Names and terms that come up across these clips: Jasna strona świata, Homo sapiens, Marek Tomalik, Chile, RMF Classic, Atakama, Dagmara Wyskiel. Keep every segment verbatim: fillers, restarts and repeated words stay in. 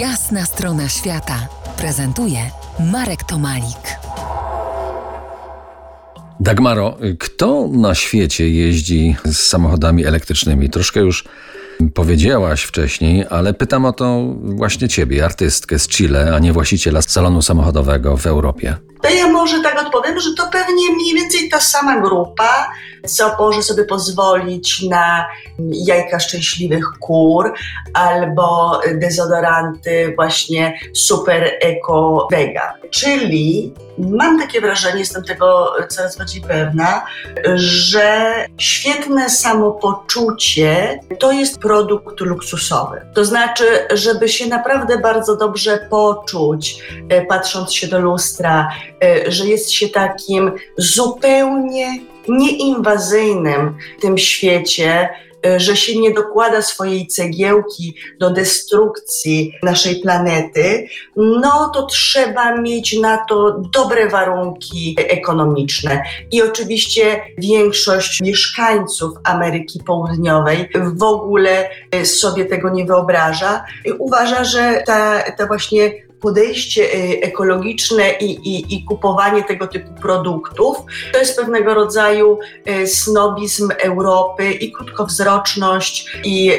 Jasna strona świata prezentuje Marek Tomalik. Dagmaro, kto na świecie jeździ z samochodami elektrycznymi? Troszkę już powiedziałaś wcześniej, ale pytam o to właśnie ciebie, artystkę z Chile, a nie właściciela salonu samochodowego w Europie. To ja może tak odpowiem, że to pewnie mniej więcej ta sama grupa, co może sobie pozwolić na jajka szczęśliwych kur albo dezodoranty właśnie super eco vega. Czyli mam takie wrażenie, jestem tego coraz bardziej pewna, że świetne samopoczucie to jest produkt luksusowy. To znaczy, żeby się naprawdę bardzo dobrze poczuć, patrząc się do lustra, że jest się takim zupełnie nieinwazyjnym w tym świecie, że się nie dokłada swojej cegiełki do destrukcji naszej planety, no to trzeba mieć na to dobre warunki ekonomiczne. I oczywiście większość mieszkańców Ameryki Południowej w ogóle sobie tego nie wyobraża i uważa, że ta, ta właśnie podejście ekologiczne i, i, i kupowanie tego typu produktów to jest pewnego rodzaju snobizm Europy i krótkowzroczność i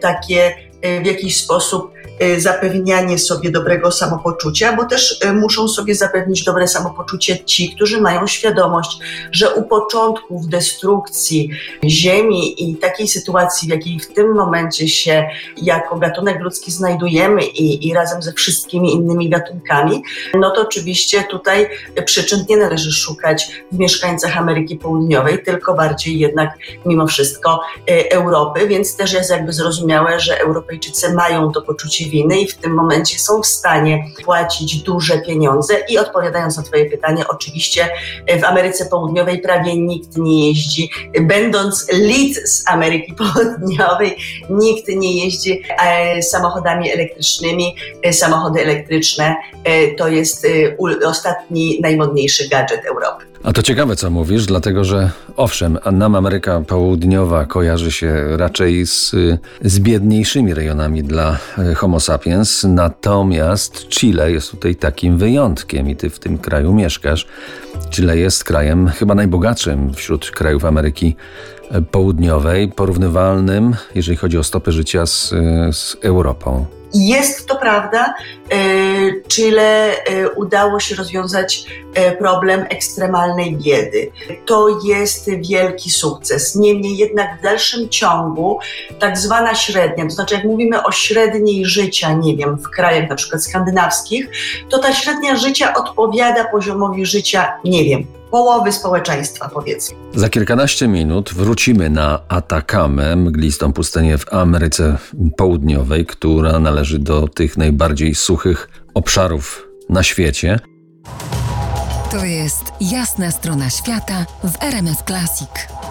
takie w jakiś sposób zapewnianie sobie dobrego samopoczucia, bo też muszą sobie zapewnić dobre samopoczucie ci, którzy mają świadomość, że u początków destrukcji Ziemi i takiej sytuacji, w jakiej w tym momencie się jako gatunek ludzki znajdujemy i, i razem ze wszystkimi innymi gatunkami, no to oczywiście tutaj przyczyn nie należy szukać w mieszkańcach Ameryki Południowej, tylko bardziej jednak mimo wszystko Europy, więc też jest jakby zrozumiałe, że Europejczycy mają to poczucie winy i w tym momencie są w stanie płacić duże pieniądze. I odpowiadając na twoje pytanie, oczywiście w Ameryce Południowej prawie nikt nie jeździ. Będąc lead z Ameryki Południowej, nikt nie jeździ samochodami elektrycznymi. Samochody elektryczne to jest ostatni, najmodniejszy gadżet Europy. A to ciekawe, co mówisz, dlatego że owszem, nam Ameryka Południowa kojarzy się raczej z, z biedniejszymi rejonami dla Homo sapiens, natomiast Chile jest tutaj takim wyjątkiem i ty w tym kraju mieszkasz. Chile jest krajem chyba najbogatszym wśród krajów Ameryki Południowej, porównywalnym, jeżeli chodzi o stopy życia z, z Europą. Jest to prawda, Chile udało się rozwiązać problem ekstremalnej biedy. To jest wielki sukces. Niemniej jednak w dalszym ciągu tak zwana średnia, to znaczy jak mówimy o średniej życia, nie wiem, w krajach na przykład skandynawskich, to ta średnia życia odpowiada poziomowi życia, nie wiem, połowy społeczeństwa, powiedzmy. Za kilkanaście minut wrócimy na Atakamę, mglistą pustynię w Ameryce Południowej, która należy do tych najbardziej suchych obszarów na świecie. To jest Jasna strona świata w R M F Classic.